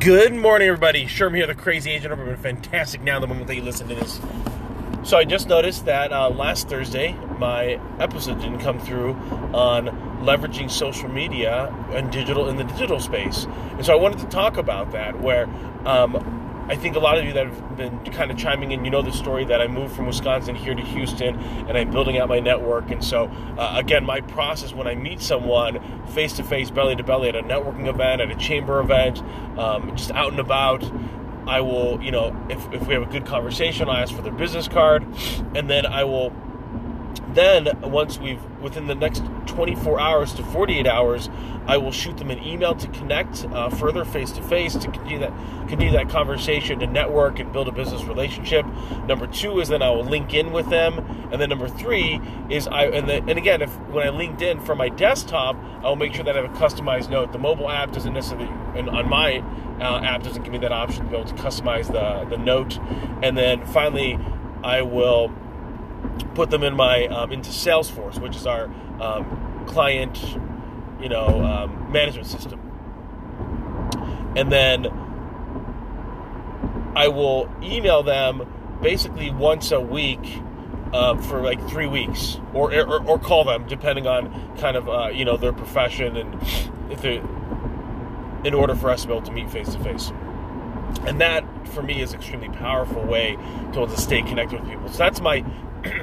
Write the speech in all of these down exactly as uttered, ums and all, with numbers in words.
Good morning, everybody. Sherman here, the Crazy Agent. I've been fantastic now the moment that you listen to this. So I just noticed that uh, last Thursday, my episode didn't come through on leveraging social media and digital in the digital space. And so I wanted to talk about that, where um, I think a lot of you that have been kind of chiming in, you know the story that I moved from Wisconsin here to Houston, and I'm building out my network. And so, uh, again, my process when I meet someone face-to-face, belly-to-belly at a networking event, at a chamber event, um, just out and about, I will, you know, if, if we have a good conversation, I'll ask for their business card, and then I will, then once we've, within the next twenty-four hours to forty-eight hours, I will shoot them an email to connect uh, further face-to-face, to continue that, continue that conversation, to network and build a business relationship. Number two is then I will link in with them, and then number three is I, and, the, and again, if when I linked in from my desktop, I'll make sure that I have a customized note. The mobile app doesn't necessarily, and on my Uh, app doesn't give me that option to be able to customize the, the note. And then finally, I will put them in my um, into Salesforce, which is our um, client, you know, um, management system. And then I will email them basically once a week uh, for like three weeks, or, or or call them depending on kind of uh, you know their profession and if they're. In order for us to be able to meet face-to-face. And that, for me, is an extremely powerful way to be able to stay connected with people. So that's my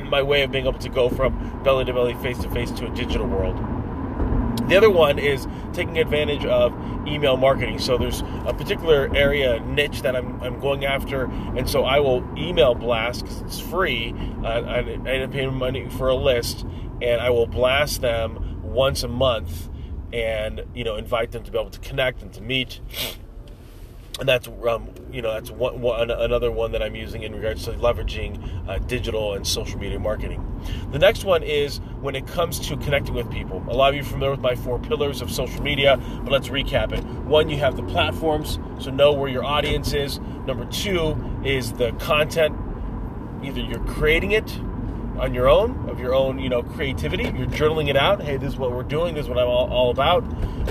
my way of being able to go from belly-to-belly, face-to-face to a digital world. The other one is taking advantage of email marketing. So there's a particular area, niche that I'm, I'm going after, and so I will email blast, because it's free. Uh, I, I didn't pay money for a list, and I will blast them once a month, and, you know, invite them to be able to connect and to meet. And that's, um, you know, that's one, one, another one that I'm using in regards to leveraging uh, digital and social media marketing. The next one is when it comes to connecting with people. A lot of you are familiar with my four pillars of social media, but let's recap it. One, you have the platforms, so know where your audience is. Number two is the content. Either you're creating it on your own, of your own, you know, creativity. You're journaling it out. Hey, this is what we're doing. This is what I'm all, all about.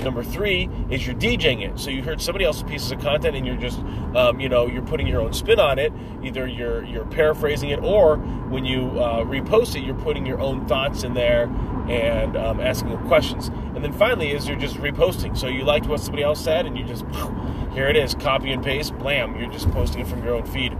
Number three is you're DJing it. So you heard somebody else's pieces of content, and you're just, um, you know, you're putting your own spin on it. Either you're you're paraphrasing it, or when you uh, repost it, you're putting your own thoughts in there and um, asking them questions. And then finally is you're just reposting. So you liked what somebody else said, and you just, here it is, copy and paste, blam. You're just posting it from your own feed.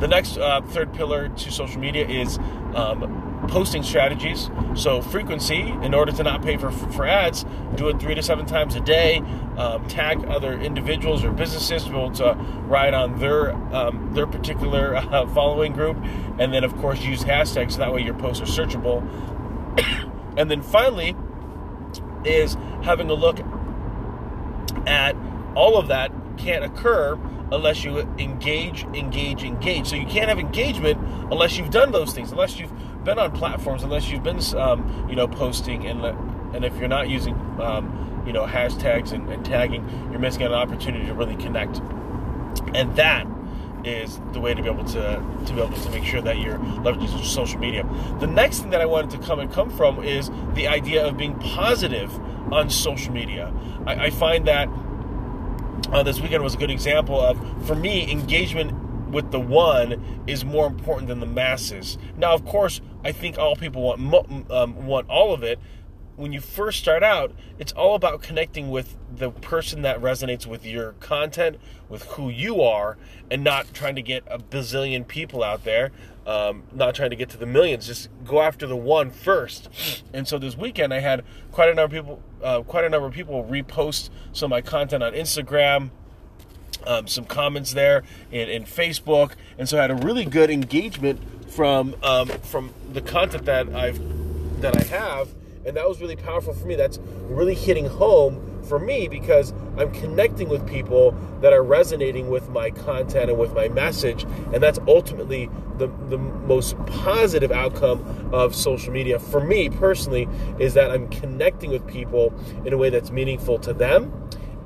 The next uh, third pillar to social media is um, posting strategies. So frequency, in order to not pay for, for ads, do it three to seven times a day. Um, tag other individuals or businesses to be able to ride on their um, their particular uh, following group. And then, of course, use hashtags, so that way your posts are searchable. And then finally is having a look at all of that can't occur unless you engage, engage, engage. So you can't have engagement unless you've done those things, unless you've been on platforms, unless you've been, um, you know, posting. And and if you're not using, um, you know, hashtags and, and tagging, you're missing out on an opportunity to really connect. And that is the way to be able to to be able to make sure that you're leveraging social media. The next thing that I wanted to come and come from is the idea of being positive on social media. I, I find that. Uh, this weekend was a good example of, for me, engagement with the one is more important than the masses. Now, of course, I think all people want mo- um, want all of it. When you first start out, it's all about connecting with the person that resonates with your content, with who you are, and not trying to get a bazillion people out there, um, not trying to get to the millions. Just go after the one first. And so this weekend, I had quite a number of people. Uh, quite a number of people repost some of my content on Instagram, um, some comments there, and, and Facebook, and so I had a really good engagement from um, from the content that I've that I have, and that was really powerful for me. That's really hitting home for me because I'm connecting with people that are resonating with my content and with my message, and that's ultimately the the most positive outcome of social media for me personally, is that I'm connecting with people in a way that's meaningful to them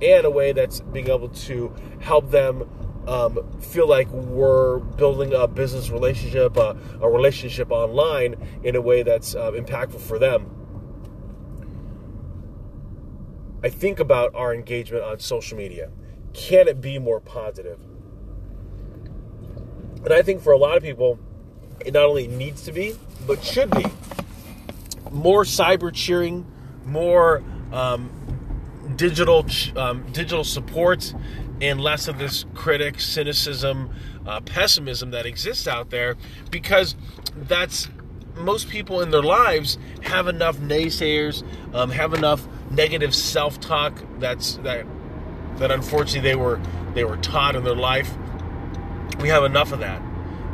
and a way that's being able to help them um, feel like we're building a business relationship, uh, a relationship online in a way that's uh, impactful for them. I think about our engagement on social media. Can it be more positive? And I think for a lot of people, it not only needs to be, but should be. More cyber cheering, more um, digital um, digital support, and less of this critic, cynicism, uh, pessimism that exists out there, because that's most people in their lives have enough naysayers, um, have enough negative self-talk that's that that unfortunately they were they were taught in their life. We have enough of that.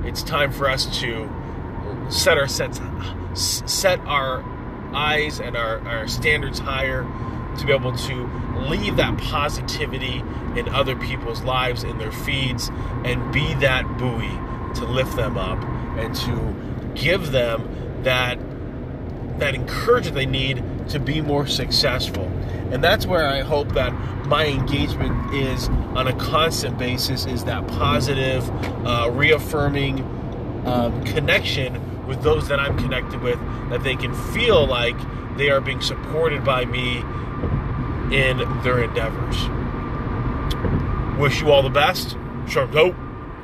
It's time for us to set our sets, set our eyes and our, our standards higher, to be able to leave that positivity in other people's lives, in their feeds, and be that buoy to lift them up and to give them that that encouragement they need to be more successful. And that's where I hope that my engagement is on a constant basis, is that positive, uh, reaffirming um, connection with those that I'm connected with, that they can feel like they are being supported by me in their endeavors. Wish you all the best. Sharp hope.